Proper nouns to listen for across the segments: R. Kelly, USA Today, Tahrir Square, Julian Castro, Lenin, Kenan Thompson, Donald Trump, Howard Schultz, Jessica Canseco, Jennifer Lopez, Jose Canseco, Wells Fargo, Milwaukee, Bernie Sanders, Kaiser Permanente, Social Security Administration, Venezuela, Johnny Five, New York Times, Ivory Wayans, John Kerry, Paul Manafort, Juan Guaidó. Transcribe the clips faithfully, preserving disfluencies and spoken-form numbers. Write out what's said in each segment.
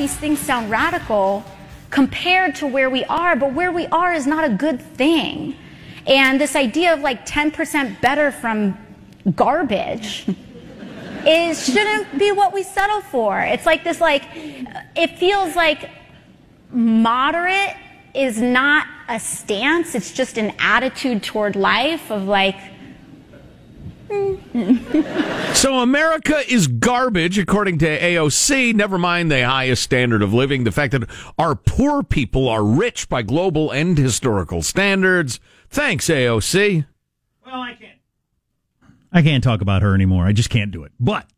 these things sound radical compared to where we are, but where we are is not a good thing. And this idea of like ten percent better from garbage is shouldn't be what we settle for. It's like this, like, it feels like moderate is not a stance, it's just an attitude toward life of like, So America is garbage, according to A O C, never mind the highest standard of living, the fact that our poor people are rich by global and historical standards. Thanks, A O C. Well, I can't. I can't talk about her anymore. I just can't do it. But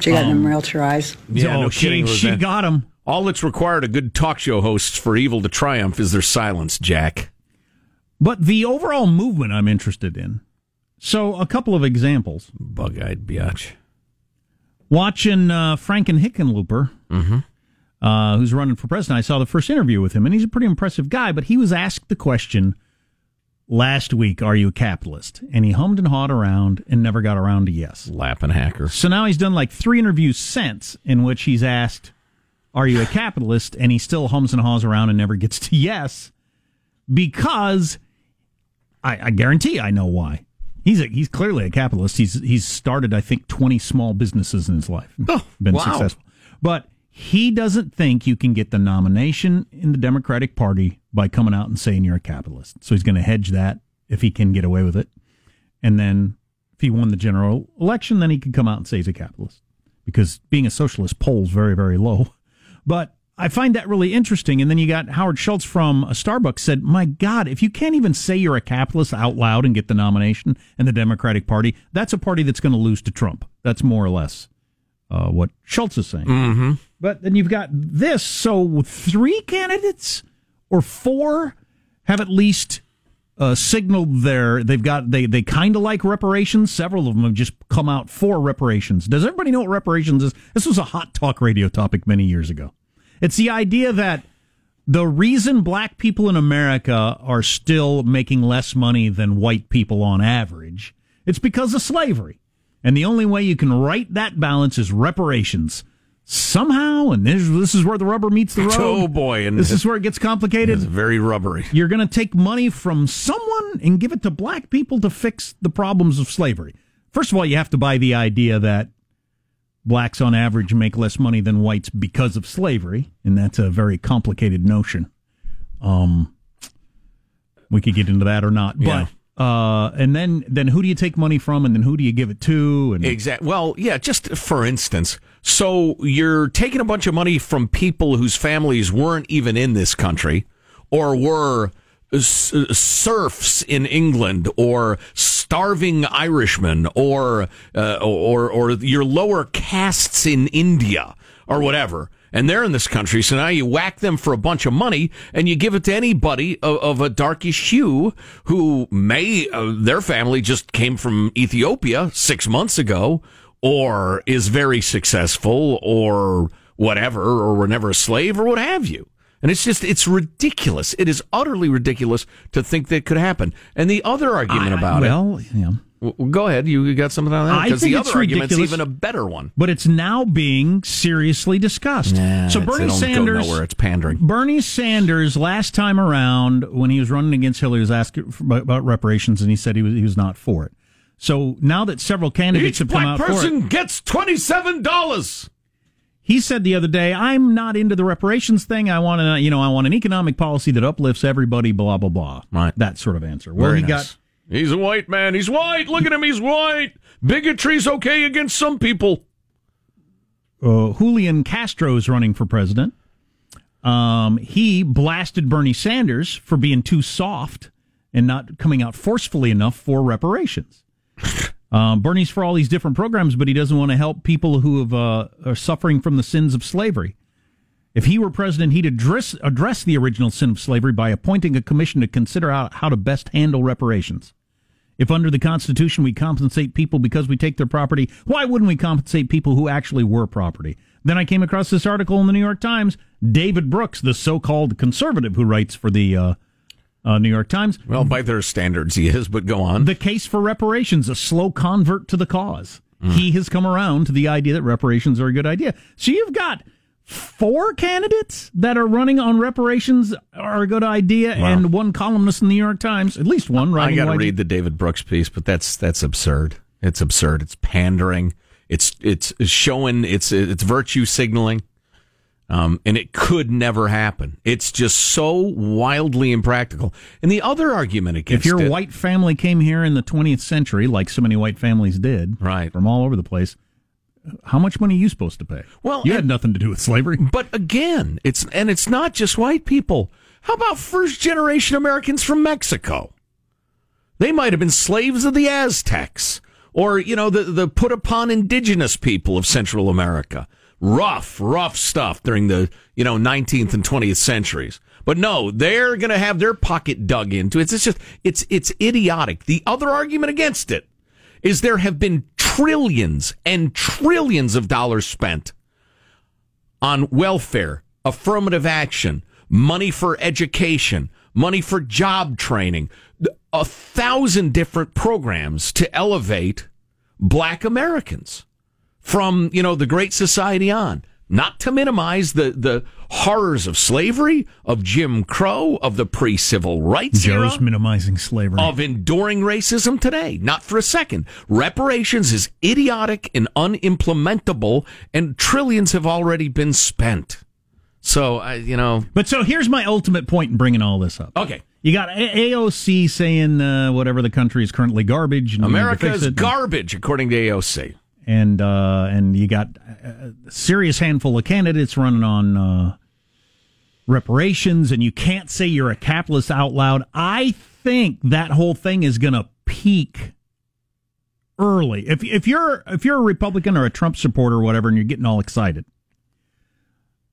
she got um, them realtor eyes. Yeah, oh, no she, kidding, she got them. All that's required of good talk show hosts for evil to triumph is their silence, Jack. But the overall movement I'm interested in. So, a couple of examples. Bug-eyed biatch. Watching uh, Franken Hickenlooper, mm-hmm. uh, who's running for president, I saw the first interview with him, and he's a pretty impressive guy, but he was asked the question last week, are you a capitalist? And he hummed and hawed around and never got around to yes. Lappin' hacker. So now he's done like three interviews since in which he's asked, are you a capitalist? And he still hums and haws around and never gets to yes, because I, I guarantee I know why. He's a, he's clearly a capitalist. He's he's started, I think, twenty small businesses in his life. Oh, been wow. successful. But he doesn't think you can get the nomination in the Democratic Party by coming out and saying you're a capitalist. So he's going to hedge that if he can get away with it. And then if he won the general election, then he could come out and say he's a capitalist. Because being a socialist polls very, very low. But I find that really interesting. And then you got Howard Schultz from Starbucks said, my God, if you can't even say you're a capitalist out loud and get the nomination in the Democratic Party, that's a party that's going to lose to Trump. That's more or less uh, what Schultz is saying. Mm-hmm. But then you've got this. So three candidates or four have at least uh, signaled their they've got they, they kind of like reparations. Several of them have just come out for reparations. Does everybody know what reparations is? This was a hot talk radio topic many years ago. It's the idea that the reason black people in America are still making less money than white people on average, it's because of slavery. And the only way you can right that balance is reparations. Somehow, and this, this is where the rubber meets the road. Oh, boy. And this is where it gets complicated. It's very rubbery. You're going to take money from someone and give it to black people to fix the problems of slavery. First of all, you have to buy the idea that blacks on average make less money than whites because of slavery, and that's a very complicated notion. Um, we could get into that or not, yeah. but uh, and then then who do you take money from, and then who do you give it to? And exactly. Well, yeah. Just for instance, so you're taking a bunch of money from people whose families weren't even in this country, or were s- serfs in England, or starving Irishmen, or uh, or or your lower castes in India, or whatever, and they're in this country. So now you whack them for a bunch of money, and you give it to anybody of, of a darkish hue who may uh, their family just came from Ethiopia six months ago, or is very successful, or whatever, or were never a slave, or what have you. And it's just, it's ridiculous. It is utterly ridiculous to think that could happen. And the other argument I, about well, it. Well, yeah. W- go ahead. You got something on that? Because the other argument's even a better one. But it's now being seriously discussed. Nah, so Bernie Sanders. Go nowhere. It's pandering. Bernie Sanders, last time around, when he was running against Hillary, was asked about reparations, and he said he was, he was not for it. So now that several candidates Each have come out for it. Each black person gets twenty-seven dollars. He said the other day, I'm not into the reparations thing. I want to, you know, I want an economic policy that uplifts everybody, blah, blah, blah. Right. That sort of answer. Where Very he nice. got, he's a white man. He's white. Look at him. He's white. Bigotry's okay against some people. Uh, Julian Castro is running for president. Um, he blasted Bernie Sanders for being too soft and not coming out forcefully enough for reparations. Um, Bernie's for all these different programs, but he doesn't want to help people who have uh, are suffering from the sins of slavery. If he were president, he'd address, address the original sin of slavery by appointing a commission to consider how, how to best handle reparations. If under the Constitution we compensate people because we take their property, why wouldn't we compensate people who actually were property? Then I came across this article in the New York Times. David Brooks, the so-called conservative who writes for the Uh, Uh, New York Times. Well, by their standards, he is, but go on. The case for reparations, a slow convert to the cause. Mm. He has come around to the idea that reparations are a good idea. So you've got four candidates that are running on reparations are a good idea, wow. and one columnist in the New York Times, at least one, right? I got to read the David Brooks piece, but that's that's absurd. It's absurd. It's pandering. It's it's showing. It's it's virtue signaling, um, and it could never happen. It's just so wildly impractical. And the other argument against it, if your white family came here in the twentieth century, like so many white families did, right, from all over the place. How much money are you supposed to pay? Well, you had and, nothing to do with slavery. But again, it's and it's not just white people. How about first-generation Americans from Mexico? They might have been slaves of the Aztecs or, you know, the, the put-upon indigenous people of Central America. Rough, rough stuff during the, you know, nineteenth and twentieth centuries. But no, they're going to have their pocket dug into it. It's just, it's it's idiotic. The other argument against it is there have been trillions and trillions of dollars spent on welfare, affirmative action, money for education, money for job training, a thousand different programs to elevate black Americans from, you know, the Great Society on. Not to minimize the, the horrors of slavery, of Jim Crow, of the pre-civil rights era. Joe's minimizing slavery. Of enduring racism today. Not for a second. Reparations is idiotic and unimplementable, and trillions have already been spent. So, uh, you know. But so here's my ultimate point in bringing all this up. Okay. You got A O C saying uh, whatever the country is currently garbage. And America is garbage, according to A O C. And uh, and you got a serious handful of candidates running on uh, reparations, and you can't say you're a capitalist out loud. I think that whole thing is going to peak early. If if you're if you're a Republican or a Trump supporter or whatever, and you're getting all excited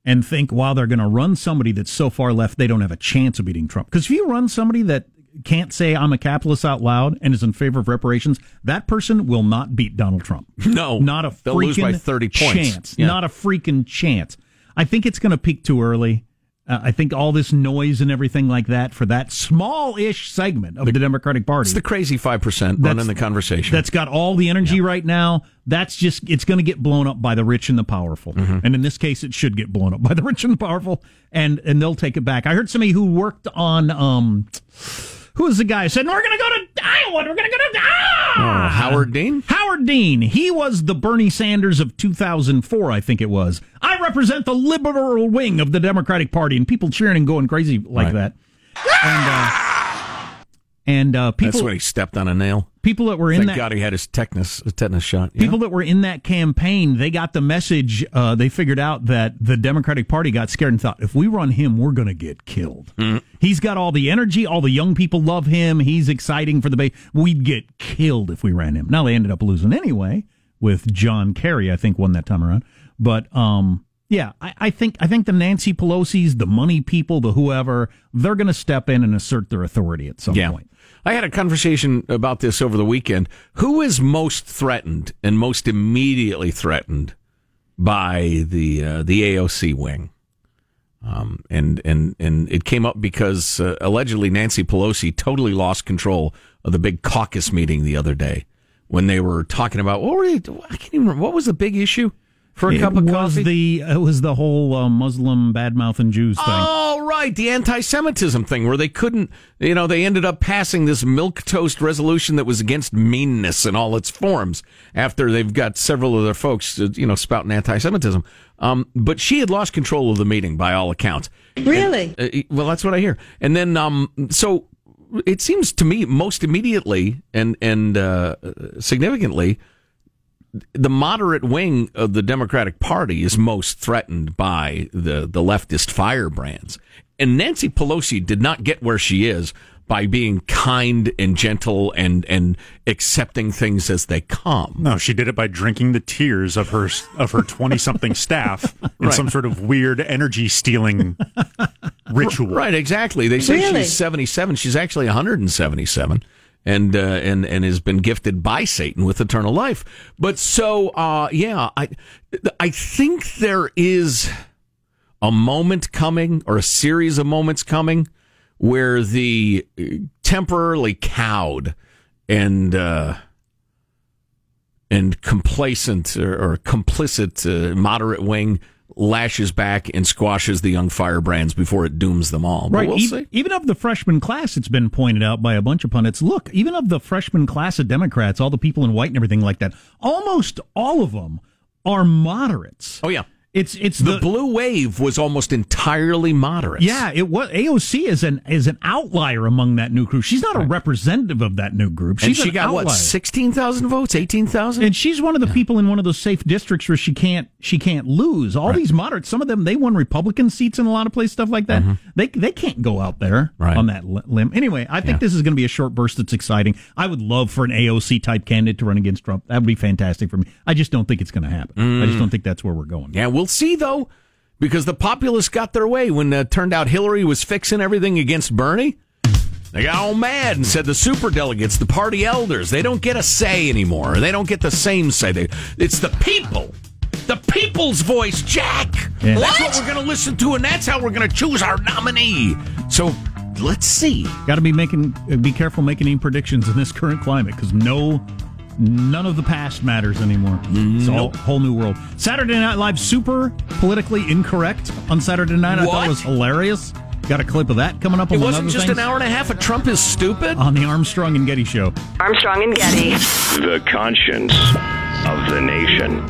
and think, wow, they're going to run somebody that's so far left they don't have a chance of beating Trump. Because if you run somebody that can't say I'm a capitalist out loud and is in favor of reparations, that person will not beat Donald Trump. No. Not a freaking they'll lose by thirty points. Chance. Yeah. Not a freaking chance. I think it's going to peak too early. Uh, I think all this noise and everything like that for that small-ish segment of the, the Democratic Party. It's the crazy five percent running the conversation. That's got all the energy yeah. right now. That's just, it's going to get blown up by the rich and the powerful. Mm-hmm. And in this case, it should get blown up by the rich and the powerful, and, and they'll take it back. I heard somebody who worked on... Um, Who was the guy who said, we're going to go to Iowa, we're going to go to... Ah! Oh, Howard Dean? Howard Dean. He was the Bernie Sanders of two thousand four, I think it was. I represent the liberal wing of the Democratic Party, and people cheering and going crazy like right. that. Ah! And, uh, and uh, people... That's when he stepped on a nail. People that were in Thank that... Thank God he had his tetanus, his tetanus shot. Yeah. People that were in that campaign, they got the message, uh, they figured out that the Democratic Party got scared and thought, if we run him, we're going to get killed. Mm-hmm. He's got all the energy, all the young people love him, he's exciting for the base. We'd get killed if we ran him. Now they ended up losing anyway, with John Kerry, I think, won that time around. But, um, yeah, I, I think I think the Nancy Pelosi's, the money people, the whoever, they're going to step in and assert their authority at some yeah. point. I had a conversation about this over the weekend. Who is most threatened and most immediately threatened by the uh, the A O C wing? Um, and and and it came up because uh, allegedly Nancy Pelosi totally lost control of the big caucus meeting the other day when they were talking about what were they, I can't even remember what was the big issue for a it cup of coffee. The, it was the whole uh, Muslim badmouthing Jews thing. Oh! Right, the anti-Semitism thing where they couldn't, you know, they ended up passing this milquetoast resolution that was against meanness in all its forms after they've got several of their folks, you know, spouting anti-Semitism. Um, but she had lost control of the meeting by all accounts. Really? And, uh, well, that's what I hear. And then, um, so it seems to me most immediately and, and uh, significantly, the moderate wing of the Democratic Party is most threatened by the, the leftist firebrands. And Nancy Pelosi did not get where she is by being kind and gentle and, and accepting things as they come. No, she did it by drinking the tears of her of her twenty-something staff in right. some sort of weird energy-stealing ritual. Right, exactly. They say really? She's seventy-seven. She's actually one hundred seventy-seven. And, uh, and and has been gifted by Satan with eternal life. But so, uh, yeah, I I think there is a moment coming or a series of moments coming where the temporarily cowed and uh, and complacent or, or complicit uh, moderate wing lashes back and squashes the young firebrands before it dooms them all. Right. We'll e- even of the freshman class, it's been pointed out by a bunch of pundits. Look, even of the freshman class of Democrats, all the people in white and everything like that, almost all of them are moderates. Oh, yeah. It's it's the, the blue wave was almost entirely moderate. Yeah, it was. A O C is an is an outlier among that new group. She's not right. a representative of that new group. She's and she an got outlier. What sixteen thousand votes, eighteen thousand, and she's one of the yeah. people in one of those safe districts where she can't she can't lose. All right. These moderates, some of them, they won Republican seats in a lot of places, stuff like that. Mm-hmm. They they can't go out there right. on that limb. Anyway, I think yeah. this is going to be a short burst that's exciting. I would love for an A O C type candidate to run against Trump. That would be fantastic for me. I just don't think it's going to happen. Mm. I just don't think that's where we're going. Yeah, we'll. We'll see, though, because the populists got their way when it uh, turned out Hillary was fixing everything against Bernie. They got all mad and said the superdelegates, the party elders, they don't get a say anymore. They don't get the same say. They, it's the people. The people's voice, Jack. Yeah. That's what, what we're going to listen to, and that's how we're going to choose our nominee. So let's see. Got to be making, be careful making any predictions in this current climate, because no... none of the past matters anymore. It's a nope. whole new world. Saturday Night Live, super politically incorrect on Saturday night. What? I thought it was hilarious. Got a clip of that coming up on the It wasn't just things. An hour and a half of Trump is stupid? On the Armstrong and Getty Show. Armstrong and Getty. The conscience of the nation.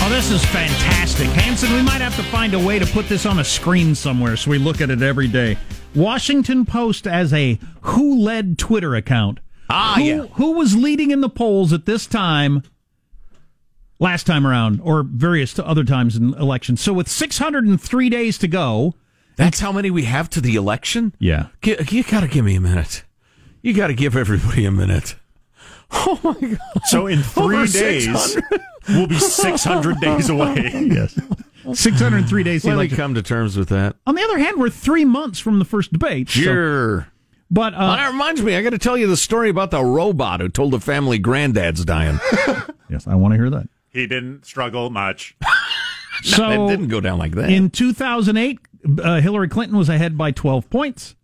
Oh, this is fantastic. Hanson, we might have to find a way to put this on a screen somewhere so we look at it every day. Washington Post as a who-led Twitter account. Ah, who, yeah. Who was leading in the polls at this time, last time around, or various other times in elections. So with six hundred three days to go... That's how many we have to the election? Yeah. G- you gotta give me a minute. You gotta give everybody a minute. Oh, my God. So in three Over days, we'll be six hundred days away. Yes. six hundred three days. Let me come to terms with that. On the other hand, we're three months from the first debate. Sure. So, but, uh, well, that reminds me, I got to tell you the story about the robot who told the family granddad's dying. Yes, I want to hear that. He didn't struggle much. No, so it didn't go down like that. In two thousand eight, uh, Hillary Clinton was ahead by twelve points.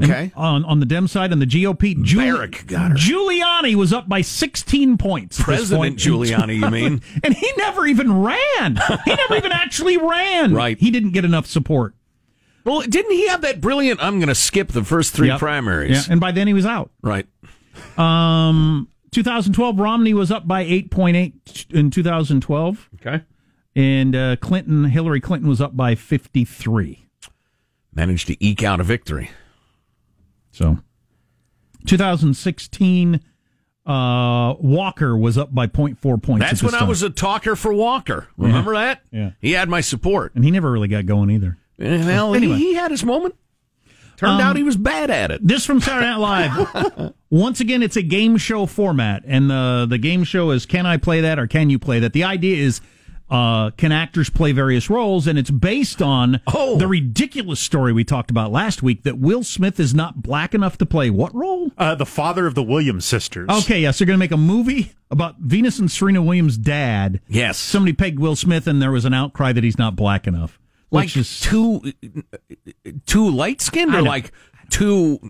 Okay. And on on the Dem side and the G O P, Giul- Giuliani was up by sixteen points. President point Giuliani, you mean? And he never even ran. He never even actually ran. Right. He didn't get enough support. Well, didn't he have that brilliant, I'm going to skip the first three yep. primaries? Yeah. And by then he was out. Right. Um, twenty twelve, Romney was up by eight point eight in two thousand twelve. Okay. And uh, Clinton, Hillary Clinton was up by fifty-three. Managed to eke out a victory. So, twenty sixteen, uh, Walker was up by zero point four points. That's when time. I was a talker for Walker. Remember yeah. that? Yeah. He had my support. And he never really got going either. Well, so, anyway. he, he had his moment. Turned um, out he was bad at it. This from Saturday Night Live. Once again, it's a game show format. And the, the game show is, can I play that or can you play that? The idea is... Uh, can actors play various roles? And it's based on oh. the ridiculous story we talked about last week that Will Smith is not black enough to play what role? Uh, the father of the Williams sisters. Okay, yes, yeah, so they're going to make a movie about Venus and Serena Williams' dad. Yes. Somebody pegged Will Smith, and there was an outcry that he's not black enough. Like is, too, too light-skinned or like too...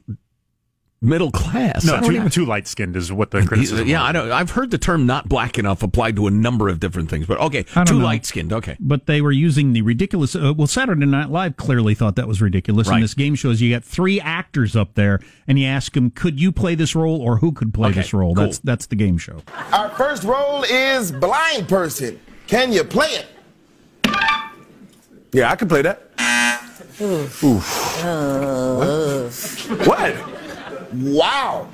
middle class. No, too, too light-skinned is what the criticism Yeah, I don't, I've heard the term not black enough applied to a number of different things, but okay, too know. light-skinned, okay. But they were using the ridiculous, uh, well, Saturday Night Live clearly thought that was ridiculous, right. And this game shows you got three actors up there, and you ask them, could you play this role, or who could play okay, this role? Cool. That's that's the game show. Our first role is blind person. Can you play it? Yeah, I can play that. Oof. Oof. Uh, what? what? Wow.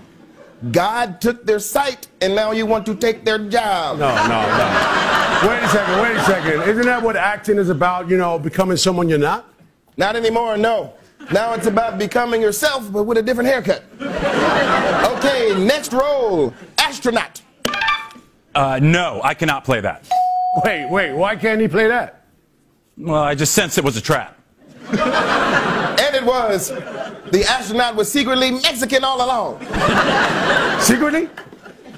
God took their sight, and now you want to take their job. No, no, no. Wait a second, wait a second. Isn't that what acting is about, you know, becoming someone you're not? Not anymore, no. Now it's about becoming yourself, but with a different haircut. Okay, next role, astronaut. Uh, no, I cannot play that. Wait, wait, why can't he play that? Well, I just sensed it was a trap. And it was. The astronaut was secretly Mexican all along. Secretly?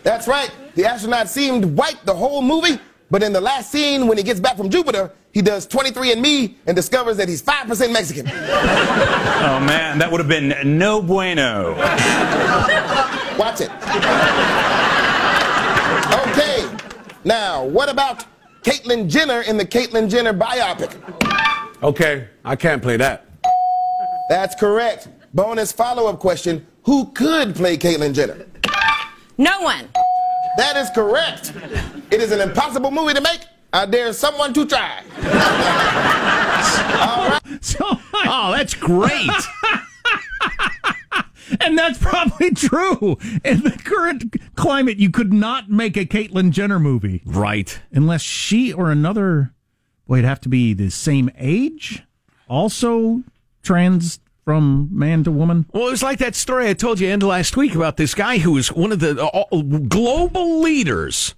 That's right. The astronaut seemed white the whole movie, but in the last scene, when he gets back from Jupiter, he does twenty-three and me and discovers that he's five percent Mexican. Oh, man, that would have been no bueno. Watch it. Okay. Now, what about Caitlyn Jenner in the Caitlyn Jenner biopic? Okay, I can't play that. That's correct. Bonus follow-up question. Who could play Caitlyn Jenner? No one. That is correct. It is an impossible movie to make. I dare someone to try. All right. So, oh, that's great. And that's probably true. In the current climate, you could not make a Caitlyn Jenner movie. Right. Unless she or another, well, it'd have to be the same age, also trans... From man to woman? Well, it was like that story I told you end of last week about this guy who is one of the uh, global leaders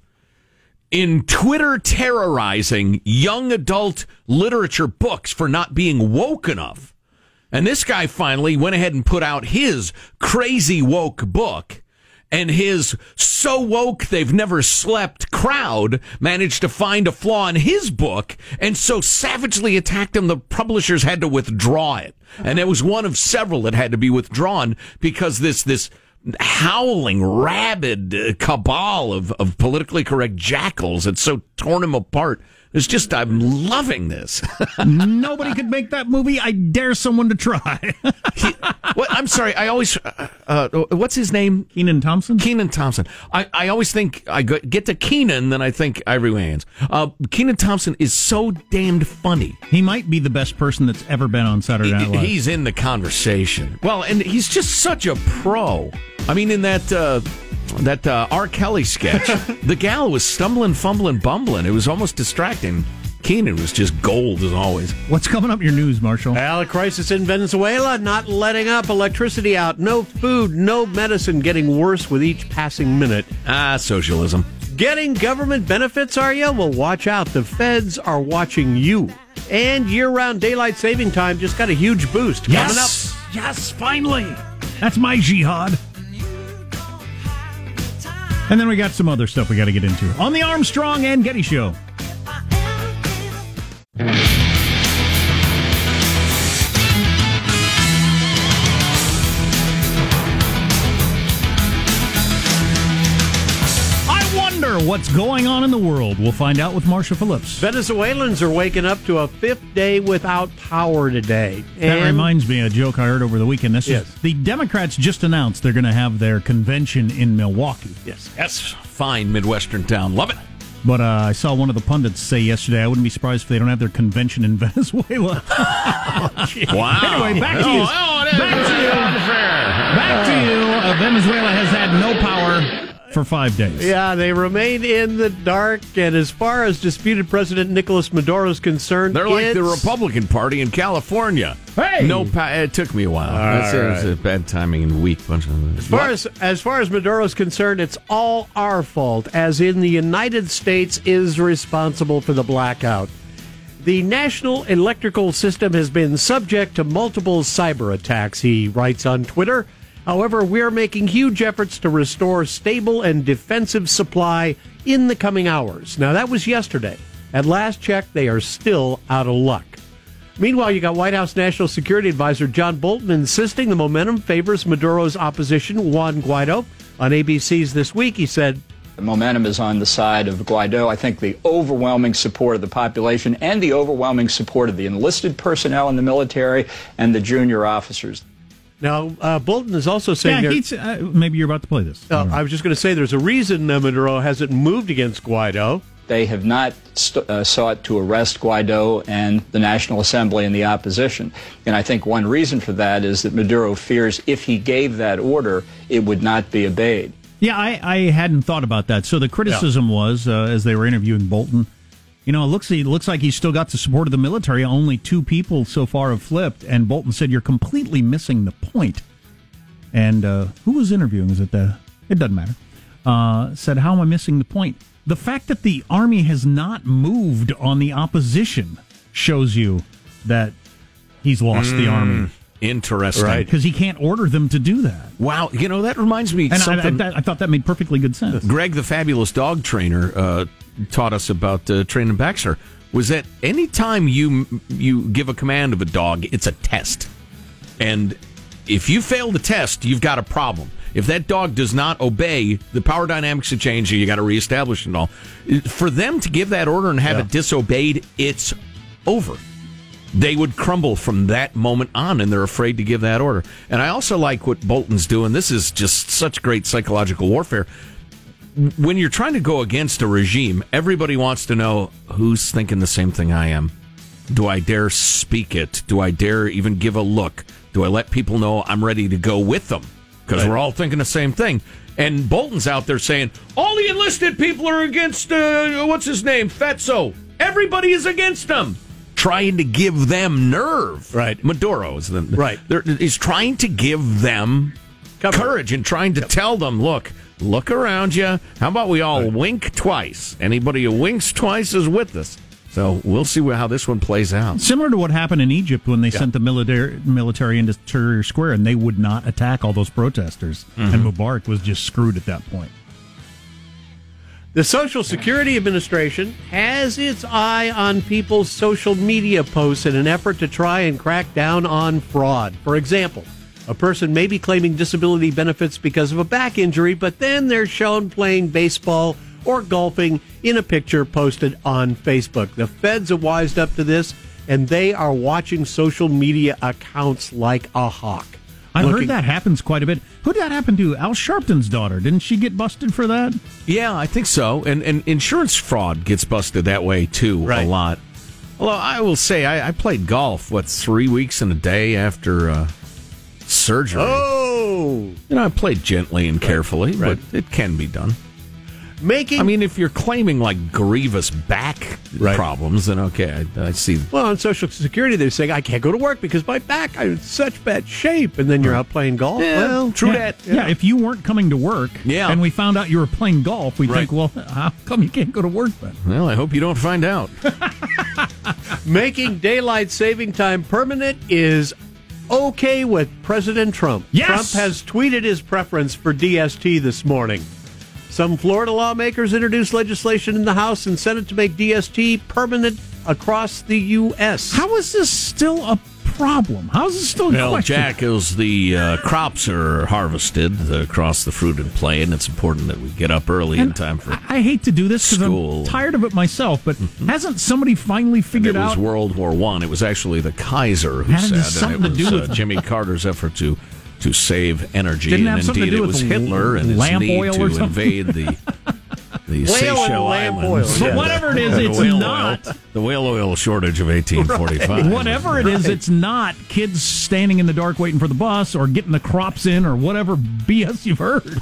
in Twitter terrorizing young adult literature books for not being woke enough. And this guy finally went ahead and put out his crazy woke book, and his so woke they've never slept crowd managed to find a flaw in his book and so savagely attacked him the publishers had to withdraw it. And it was one of several that had to be withdrawn because this this howling, rabid uh, cabal of, of politically correct jackals had so torn him apart. It's just, I'm loving this. Nobody could make that movie. I dare someone to try. he, well, I'm sorry. I always, uh, uh, what's his name? Kenan Thompson? Kenan Thompson. I, I always think I get to Kenan, then I think Ivory Wayans. Uh, Kenan Thompson is so damned funny. He might be the best person that's ever been on Saturday Night Live. He, he's in the conversation. Well, and he's just such a pro. I mean, in that... Uh, That uh, R. Kelly sketch, the gal was stumbling, fumbling, bumbling. It was almost distracting. Kenan was just gold, as always. What's coming up in your news, Marshall? Well, a crisis in Venezuela, not letting up, electricity out, no food, no medicine, getting worse with each passing minute. Ah, socialism. Getting government benefits, are you? Well, watch out. The feds are watching you. And year-round daylight saving time just got a huge boost. Yes! Coming up. Yes, finally! That's my jihad. And then we got some other stuff we got to get into on the Armstrong and Getty Show. I wonder what's going on in the world. We'll find out with Marsha Phillips. Venezuelans are waking up to a fifth day without power today. That and reminds me of a joke I heard over the weekend. This yes. is, the Democrats just announced they're going to have their convention in Milwaukee. Yes, yes, fine Midwestern town. Love it. But uh, I saw one of the pundits say yesterday, I wouldn't be surprised if they don't have their convention in Venezuela. Oh, wow. Anyway, back to you. Oh, oh, it is. Back to you. Back to you. Uh, Venezuela has had no power for five days. Yeah, they remain in the dark, and as far as disputed President Nicolas Maduro is concerned, they're like it's... the Republican Party in California. Hey, no, pa- it took me a while. That's, right. It was a bad timing and weak bunch of. As far as as far as Maduro is concerned, it's all our fault, as in the United States is responsible for the blackout. The national electrical system has been subject to multiple cyber attacks. He writes on Twitter. However, we're making huge efforts to restore stable and defensive supply in the coming hours. Now, that was yesterday. At last check, they are still out of luck. Meanwhile, you got White House National Security Advisor John Bolton insisting the momentum favors Maduro's opposition, Juan Guaidó. On A B C's This Week, he said, the momentum is on the side of Guaidó. I think the overwhelming support of the population and the overwhelming support of the enlisted personnel in the military and the junior officers. Now, uh, Bolton is also saying... Yeah, he's, uh, maybe you're about to play this. Uh, I was just going to say there's a reason uh, Maduro hasn't moved against Guaidó. They have not st- uh, sought to arrest Guaidó and the National Assembly and the opposition. And I think one reason for that is that Maduro fears if he gave that order, it would not be obeyed. Yeah, I, I hadn't thought about that. So the criticism yeah. was, uh, as they were interviewing Bolton, you know, it looks, it looks like he's still got the support of the military. Only two people so far have flipped. And Bolton said, you're completely missing the point. And uh, who was interviewing? Is it the? It doesn't matter. Uh, said, how am I missing the point? The fact that the army has not moved on the opposition shows you that he's lost mm. the army. Interesting. Right. Because he can't order them to do that. Wow. You know, that reminds me of and something. I, I, I thought that made perfectly good sense. Greg, the fabulous dog trainer, uh, taught us about uh, training Baxter, was that any time you, you give a command of a dog, it's a test. And if you fail the test, you've got a problem. If that dog does not obey, the power dynamics have changed, and you got to reestablish it and all. For them to give that order and have yeah. it disobeyed, it's over. They would crumble from that moment on, and they're afraid to give that order. And I also like what Bolton's doing. This is just such great psychological warfare. When you're trying to go against a regime, everybody wants to know, who's thinking the same thing I am? Do I dare speak it? Do I dare even give a look? Do I let people know I'm ready to go with them? Because right. we're all thinking the same thing. And Bolton's out there saying, all the enlisted people are against, uh, what's his name, Fetso. Everybody is against them. Trying to give them nerve. Right. Maduro is the, right. He's trying to give them Cover. courage and trying to Cover. tell them, look, look around you. How about we all right. wink twice? Anybody who winks twice is with us. So we'll see how this one plays out. Similar to what happened in Egypt when they yeah. sent the military, military into Tahrir Square, and they would not attack all those protesters. Mm-hmm. And Mubarak was just screwed at that point. The Social Security Administration has its eye on people's social media posts in an effort to try and crack down on fraud. For example, a person may be claiming disability benefits because of a back injury, but then they're shown playing baseball or golfing in a picture posted on Facebook. The feds have wised up to this, and they are watching social media accounts like a hawk. I've looking. heard that happens quite a bit. Who did that happen to? Al Sharpton's daughter. Didn't she get busted for that? Yeah, I think so. And and insurance fraud gets busted that way, too, right. a lot. Although I will say, I, I played golf, what, three weeks and a day after uh, surgery. Oh! You know, I played gently and carefully, right. but it can be done. Making, I mean, if you're claiming, like, grievous back right. problems, then, okay, I, I see. Well, on Social Security, they're saying, I can't go to work because my back, I'm in such bad shape. And then you're out playing golf. Yeah, well, true yeah, that. Yeah. yeah, if you weren't coming to work yeah. and we found out you were playing golf, we right. think, well, how come you can't go to work then? Well, I hope you don't find out. Making daylight saving time permanent is okay with President Trump. Yes! Trump has tweeted his preference for D S T this morning. Some Florida lawmakers introduced legislation in the House and Senate to make D S T permanent across the U S. How is this still a problem? How is this still a well, question? Well, Jack, as the uh, crops are harvested across the fruited plain, it's important that we get up early and in time for I, I hate to do this because I'm tired of it myself, but mm-hmm. hasn't somebody finally figured out... It was out? World War One. It was actually the Kaiser who said, something and it was to do with uh, Jimmy Carter's effort to... to save energy, and indeed it was Hitler and his need to invade the the Seychelles Islands. But whatever it is, it's not the whale oil shortage of eighteen forty-five. Whatever it is, it's not kids standing in the dark waiting for the bus or getting the crops in or whatever B S you've heard.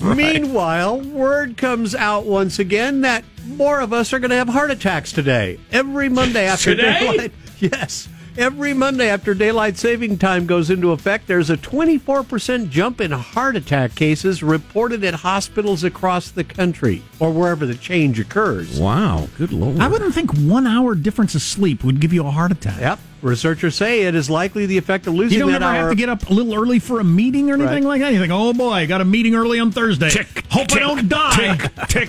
Right. Meanwhile, word comes out once again that more of us are going to have heart attacks today. Every Monday after daylight, yes. Every Monday after daylight saving time goes into effect, there's a twenty-four percent jump in heart attack cases reported at hospitals across the country or wherever the change occurs. Wow, good Lord. I wouldn't think one hour difference of sleep would give you a heart attack. Yep. Researchers say it is likely the effect of losing that hour. You don't ever have to get up a little early for a meeting or anything right. like that? You think, oh boy, I got a meeting early on Thursday. Tick, Hope tick, I don't die. Tick, tick.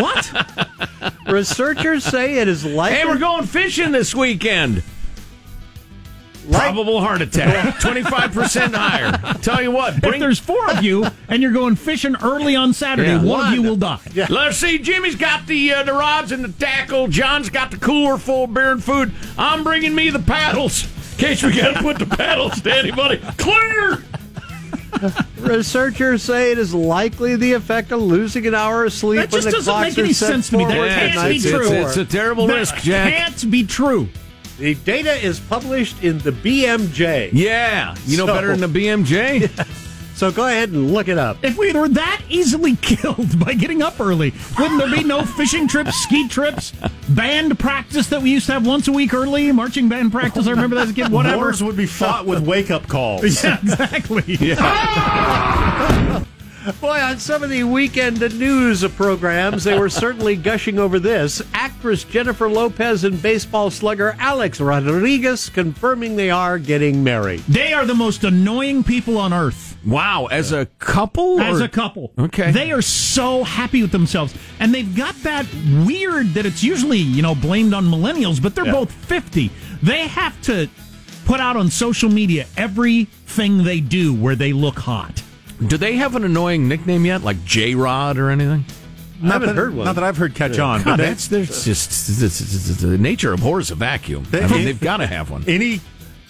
What? Researchers say it is likely... Hey, we're going fishing this weekend. Like, probable heart attack, twenty-five percent higher. Tell you what. Bring- if there's four of you and you're going fishing early on Saturday, yeah, one, one of you will die. Yeah. Let's see, Jimmy's got the uh, the rods and the tackle. John's got the cooler full of beer and food. I'm bringing me the paddles in case we got to put the paddles to anybody. Clear! Researchers say it is likely the effect of losing an hour of sleep. That just when the doesn't make any sense to me. That yeah, can't be true. It's, it's a terrible that risk, Jack. Can't be true. The data is published in the B M J. Yeah, you know so, better than the B M J. Yeah. So go ahead and look it up. If we were that easily killed by getting up early, wouldn't there be no fishing trips, ski trips, band practice that we used to have once a week early, marching band practice? I remember that as a kid. Whatever. Wars would be fought with wake-up calls. Yeah, exactly. Yeah. Boy, on some of the weekend news programs, they were certainly gushing over this. Act actress Jennifer Lopez and baseball slugger Alex Rodriguez confirming they are getting married. They are the most annoying people on earth. Wow, as a couple? As or? a couple. Okay. They are so happy with themselves. And they've got that weird that it's usually, you know, blamed on millennials, but they're yeah. both fifty. They have to put out on social media everything they do where they look hot. Do they have an annoying nickname yet, like J-Rod or anything? Not I haven't that, heard one. Not that I've heard catch yeah. on. God, but they, that's there's just this, this, the nature abhors a vacuum. They, I mean, they've got to have one. Any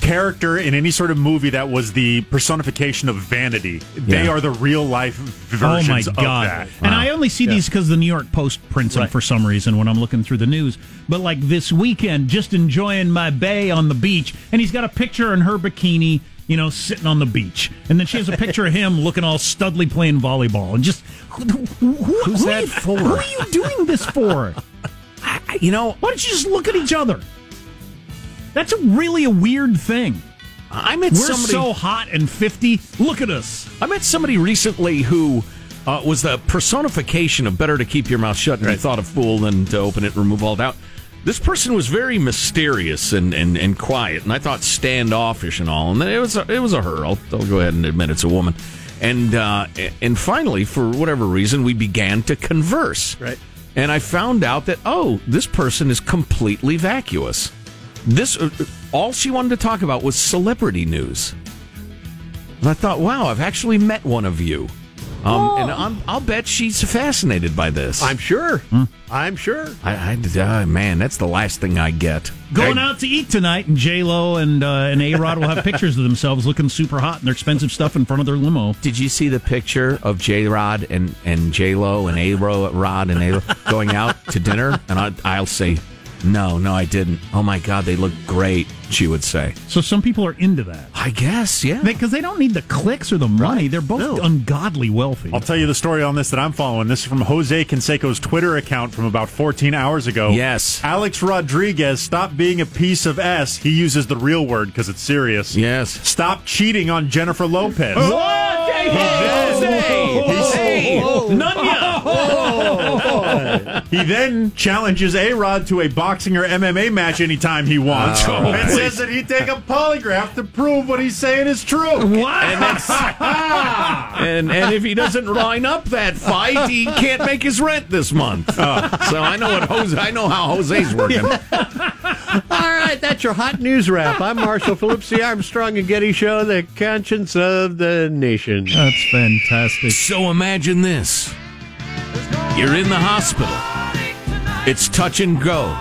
character in any sort of movie that was the personification of vanity, yeah. they are the real life versions oh my God. of that. Wow. And I only see yeah. these because the New York Post prints right. them for some reason when I'm looking through the news. But like this weekend, just enjoying my bay on the beach, and he's got a picture in her bikini, you know, sitting on the beach. And then she has a picture of him looking all studly playing volleyball. And just, who, who, who's who that you, for? Who are you doing this for? I, you know, why don't you just look at each other? That's a really a weird thing. I met We're somebody, so hot and fifty. Look at us. I met somebody recently who uh, was the personification of better to keep your mouth shut and right. be thought a fool than to open it and remove all doubt. This person was very mysterious and, and, and quiet, and I thought standoffish and all. And it was a, it was a her. I'll, I'll go ahead and admit it's a woman. And uh, and finally, for whatever reason, we began to converse. Right. And I found out that oh, this person is completely vacuous. This uh, all she wanted to talk about was celebrity news. And I thought, wow, I've actually met one of you. Um, and I'm, I'll bet she's fascinated by this. I'm sure. Hmm. I'm sure. I, I uh, man, that's the last thing I get. Going I, out to eat tonight, and J-Lo and, uh, and A-Rod will have pictures of themselves looking super hot in their expensive stuff in front of their limo. Did you see the picture of J-Rod and, and J-Lo and A-Rod and A-Rod going out to dinner? And I, I'll say, no, no, I didn't. Oh, my God, they look great, she would say. So some people are into that. I guess, yeah. Because they, they don't need the clicks or the money. Right. They're both no. ungodly wealthy. I'll tell you the story on this that I'm following. This is from Jose Canseco's Twitter account from about fourteen hours ago. Yes. Alex Rodriguez, stop being a piece of S. He uses the real word because it's serious. Yes. Stop cheating on Jennifer Lopez. What? Hey, Nunya! He then challenges A-Rod to a boxing or M M A match anytime he wants. Uh, and right. says that he'd take a polygraph to prove what he's saying is true. What? And, and, and if he doesn't line up that fight, he can't make his rent this month. Uh, so I know what Jose, I know how Jose's working. All right, that's your hot news wrap. I'm Marshall Phillips, the Armstrong and Getty Show, the conscience of the nation. That's fantastic. So imagine this. You're in the hospital. It's touch and go.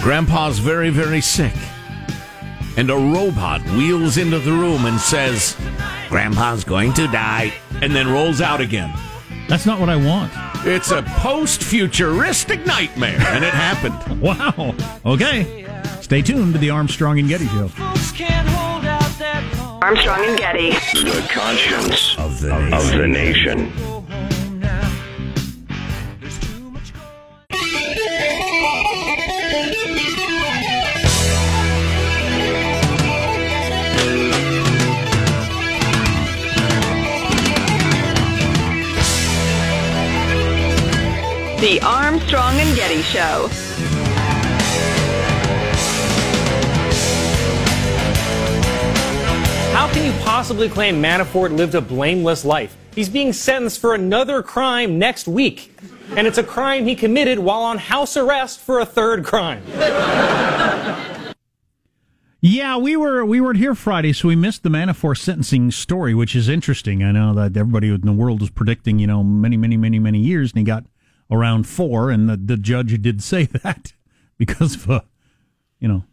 Grandpa's very, very sick. And a robot wheels into the room and says, Grandpa's going to die, and then rolls out again. That's not what I want. It's a post-futuristic nightmare, and it happened. Wow. Okay. Stay tuned to the Armstrong and Getty Show. Armstrong and Getty. The conscience of the nation. Of the nation. The Armstrong and Getty Show. How can you possibly claim Manafort lived a blameless life? He's being sentenced for another crime next week. And it's a crime he committed while on house arrest for a third crime. Yeah, we were we weren't here Friday, so we missed the Manafort sentencing story, which is interesting. I know that everybody in the world was predicting, you know, many, many, many, many years, and he got around four, and the, the judge did say that because of, uh, you know,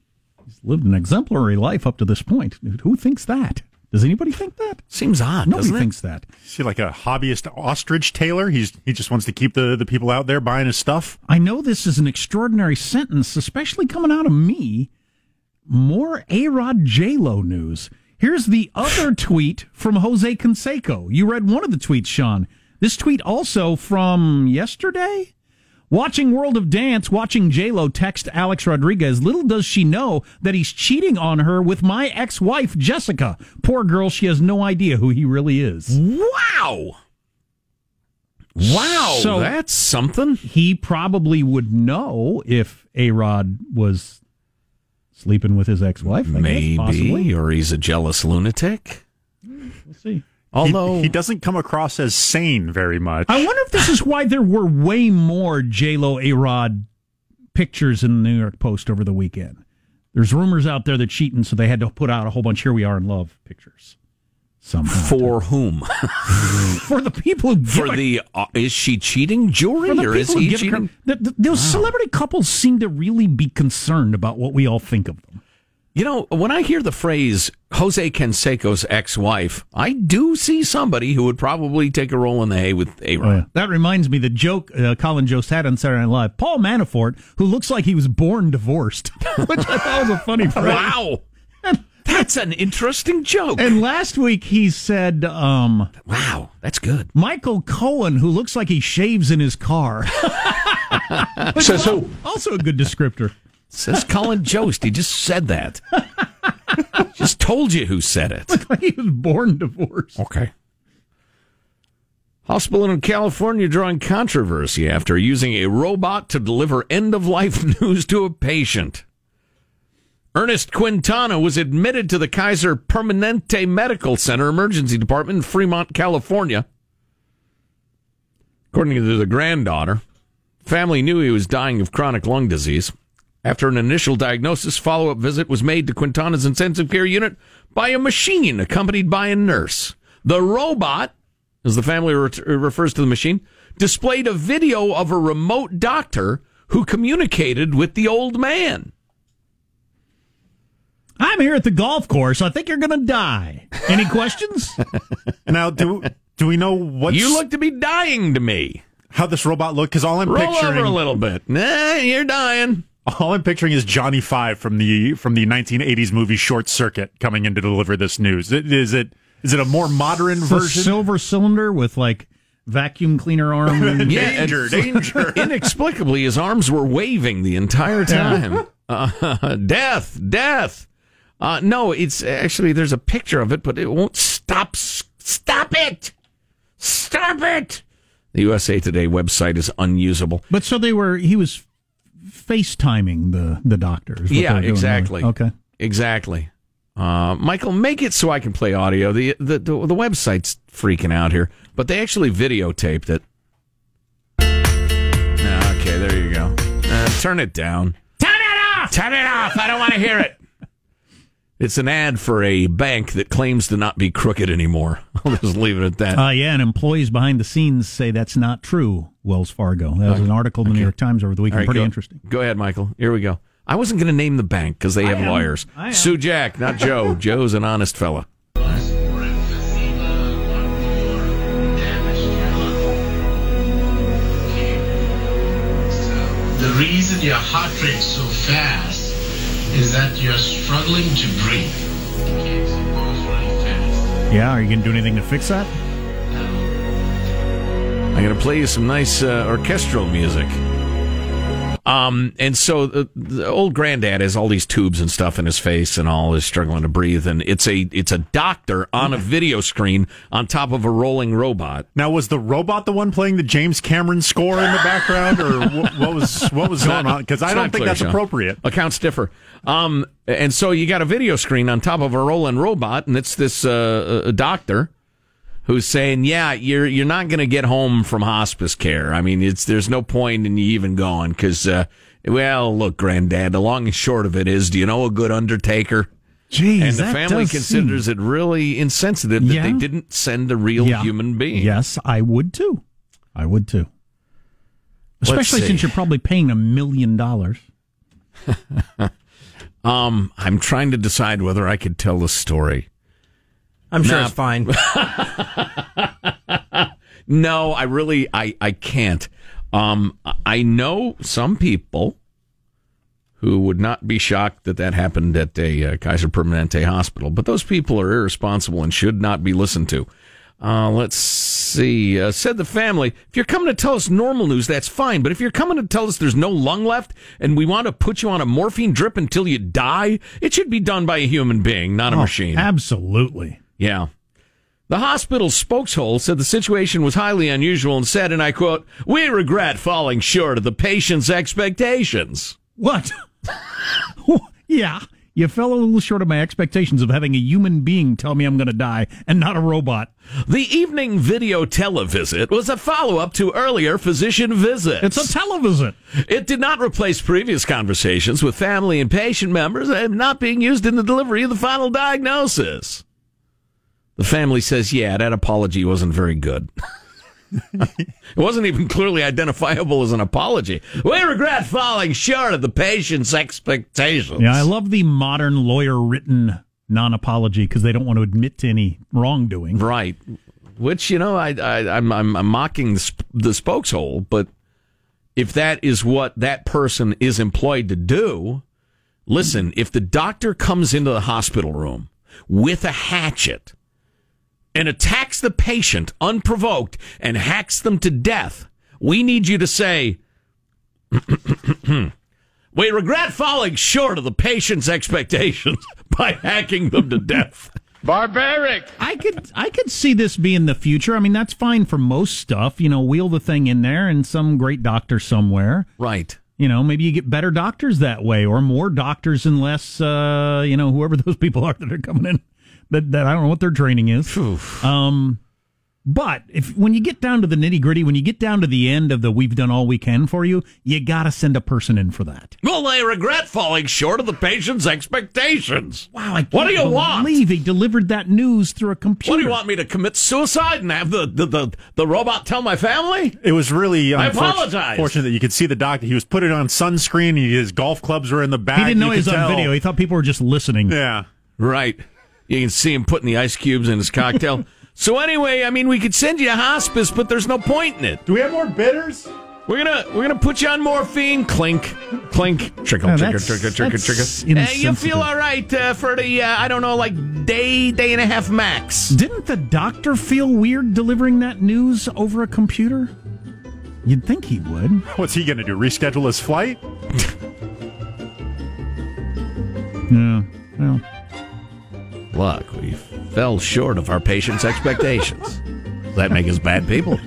he's lived an exemplary life up to this point. Who thinks that? Does anybody think that? Seems odd, Nobody doesn't it? thinks that. Is he like a hobbyist ostrich tailor? He's He just wants to keep the, the people out there buying his stuff? I know this is an extraordinary sentence, especially coming out of me. More A-Rod J-Lo news. Here's the other tweet from Jose Canseco. You read one of the tweets, Sean. This tweet also from yesterday. Watching World of Dance, watching J-Lo text Alex Rodriguez. Little does she know that he's cheating on her with my ex-wife, Jessica. Poor girl, she has no idea who he really is. Wow. Wow, so that's something. He probably would know if A-Rod was sleeping with his ex-wife. I Maybe, guess, possibly. Or he's a jealous lunatic. We'll see. Although he, he doesn't come across as sane very much. I wonder if this is why there were way more J-Lo A-Rod pictures in the New York Post over the weekend. There's rumors out there that cheating, so they had to put out a whole bunch Here We Are in Love pictures. Somehow. For whom? For the people who for the uh, is she cheating jury or is he cheating? The, the, those wow. celebrity couples seem to really be concerned about what we all think of them. You know, when I hear the phrase Jose Canseco's ex-wife, I do see somebody who would probably take a roll in the hay with A-Rod. Oh, yeah. That reminds me the joke uh, Colin Jost had on Saturday Night Live. Paul Manafort, who looks like he was born divorced, which I thought was a funny phrase. Wow. That's an interesting joke. And last week he said, um, wow, that's good. Michael Cohen, who looks like he shaves in his car. Says who? Also a good descriptor. Says Colin Jost. He just said that. Just told you who said it. Looked like he was born divorced. Okay. Hospital in California drawing controversy after using a robot to deliver end-of-life news to a patient. Ernest Quintana was admitted to the Kaiser Permanente Medical Center Emergency Department in Fremont, California. According to the granddaughter, family knew he was dying of chronic lung disease. After an initial diagnosis, follow-up visit was made to Quintana's intensive care unit by a machine accompanied by a nurse. The robot, as the family re- refers to the machine, displayed a video of a remote doctor who communicated with the old man. I'm here at the golf course. I think you're going to die. Any questions? Now, do do we know what you look to be dying to me? How this robot looked? Because all I'm Roll picturing over a little bit. Nah, you're dying. All I'm picturing is Johnny Five from the from the nineteen eighties movie Short Circuit coming in to deliver this news. Is it is it a more modern it's version? A silver cylinder with like vacuum cleaner arm. And yeah, danger, danger. Inexplicably, his arms were waving the entire time. uh, death, death. Uh, no, it's actually, there's a picture of it, but it won't stop. Stop it! Stop it! The U S A Today website is unusable. But so they were, he was FaceTiming the, the doctors. Yeah, exactly. There. Okay. Exactly. Uh, Michael, make it so I can play audio. The, the, the, the website's freaking out here, but they actually videotaped it. Okay, there you go. Uh, turn it down. Turn it off! Turn it off! I don't want to hear it. It's an ad for a bank that claims to not be crooked anymore. I'll just leave it at that. Uh, yeah, and employees behind the scenes say that's not true, Wells Fargo. That was an article in the okay. New York Times over the weekend. Right, Pretty go, interesting. Go ahead, Michael. Here we go. I wasn't going to name the bank because they have lawyers. Sue Jack, not Joe. Joe's an honest fella. The reason your heart rate's so fast is that you're struggling to breathe. Yeah, are you going to do anything to fix that? No. I'm going to play you some nice uh, orchestral music. Um, and so uh, the old granddad has all these tubes and stuff in his face and all is struggling to breathe. And it's a it's a doctor on a video screen on top of a rolling robot. Now, was the robot the one playing the James Cameron score in the background, or what, what was what was going on? Because I don't think that's appropriate. Accounts differ. Um, and so you got a video screen on top of a rolling robot, and it's this uh, a doctor who's saying, yeah, you're you're not going to get home from hospice care. I mean, it's there's no point in you even going because, uh, well, look, Granddad, the long and short of it is, do you know a good undertaker? Jeez, and the family considers seem... it really insensitive that yeah. they didn't send a real yeah. human being. Yes, I would, too. I would, too. Especially since you're probably paying a million dollars. Um, I'm trying to decide whether I could tell the story. I'm sure nah. it's fine. No, I really, I, I can't. Um, I know some people who would not be shocked that that happened at a uh, Kaiser Permanente hospital, but those people are irresponsible and should not be listened to. Uh, let's see. Uh, said the family, if you're coming to tell us normal news, that's fine. But if you're coming to tell us there's no lung left and we want to put you on a morphine drip until you die, it should be done by a human being, not a oh, machine. Absolutely. Yeah. The hospital spokesperson said the situation was highly unusual and said, and I quote, "We regret falling short of the patient's expectations." What? Yeah, you fell a little short of my expectations of having a human being tell me I'm going to die and not a robot. The evening video televisit was a follow-up to earlier physician visits. It's a televisit. It did not replace previous conversations with family and patient members and not being used in the delivery of the final diagnosis. The family says, yeah, that apology wasn't very good. It wasn't even clearly identifiable as an apology. We regret falling short of the patient's expectations. Yeah, I love the modern lawyer-written non-apology because they don't want to admit to any wrongdoing. Right. Which, you know, I, I, I'm, I'm, I'm mocking the, sp- the spokeshole, but if that is what that person is employed to do, listen, if the doctor comes into the hospital room with a hatchet and attacks the patient unprovoked and hacks them to death, we need you to say, we regret falling short of the patient's expectations by hacking them to death. Barbaric. I could I could see this being the future. I mean, that's fine for most stuff. You know, wheel the thing in there and some great doctor somewhere. Right. You know, maybe you get better doctors that way, or more doctors and less, uh, you know, whoever those people are that are coming in. That, that I don't know what their training is. Um, but if when you get down to the nitty-gritty, when you get down to the end of the we've done all we can for you, you got to send a person in for that. Well, they regret falling short of the patient's expectations. Wow, I can't what do you believe want? He delivered that news through a computer. What do you want me to commit suicide and have the, the, the, the robot tell my family? It was really I unfortunate, apologize. Fortunate that you could see the doctor. He was putting on sunscreen. He, his golf clubs were in the back. He didn't know you he was on tell. Video. He thought people were just listening. Yeah, right. You can see him putting the ice cubes in his cocktail. So anyway, I mean, we could send you to hospice, but there's no point in it. Do we have more bitters? We're gonna we're gonna put you on morphine. Clink, clink, trickle, oh, trickle, trickle, trickle, trickle. Hey, you'll feel all right uh, for the uh, I don't know, like day, day and a half max. Didn't the doctor feel weird delivering that news over a computer? You'd think he would. What's he gonna do? Reschedule his flight? Yeah. Well. Look, we fell short of our patients' expectations. Does that make us bad people?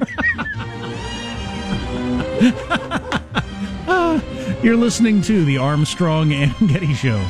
uh, you're listening to the Armstrong and Getty Show.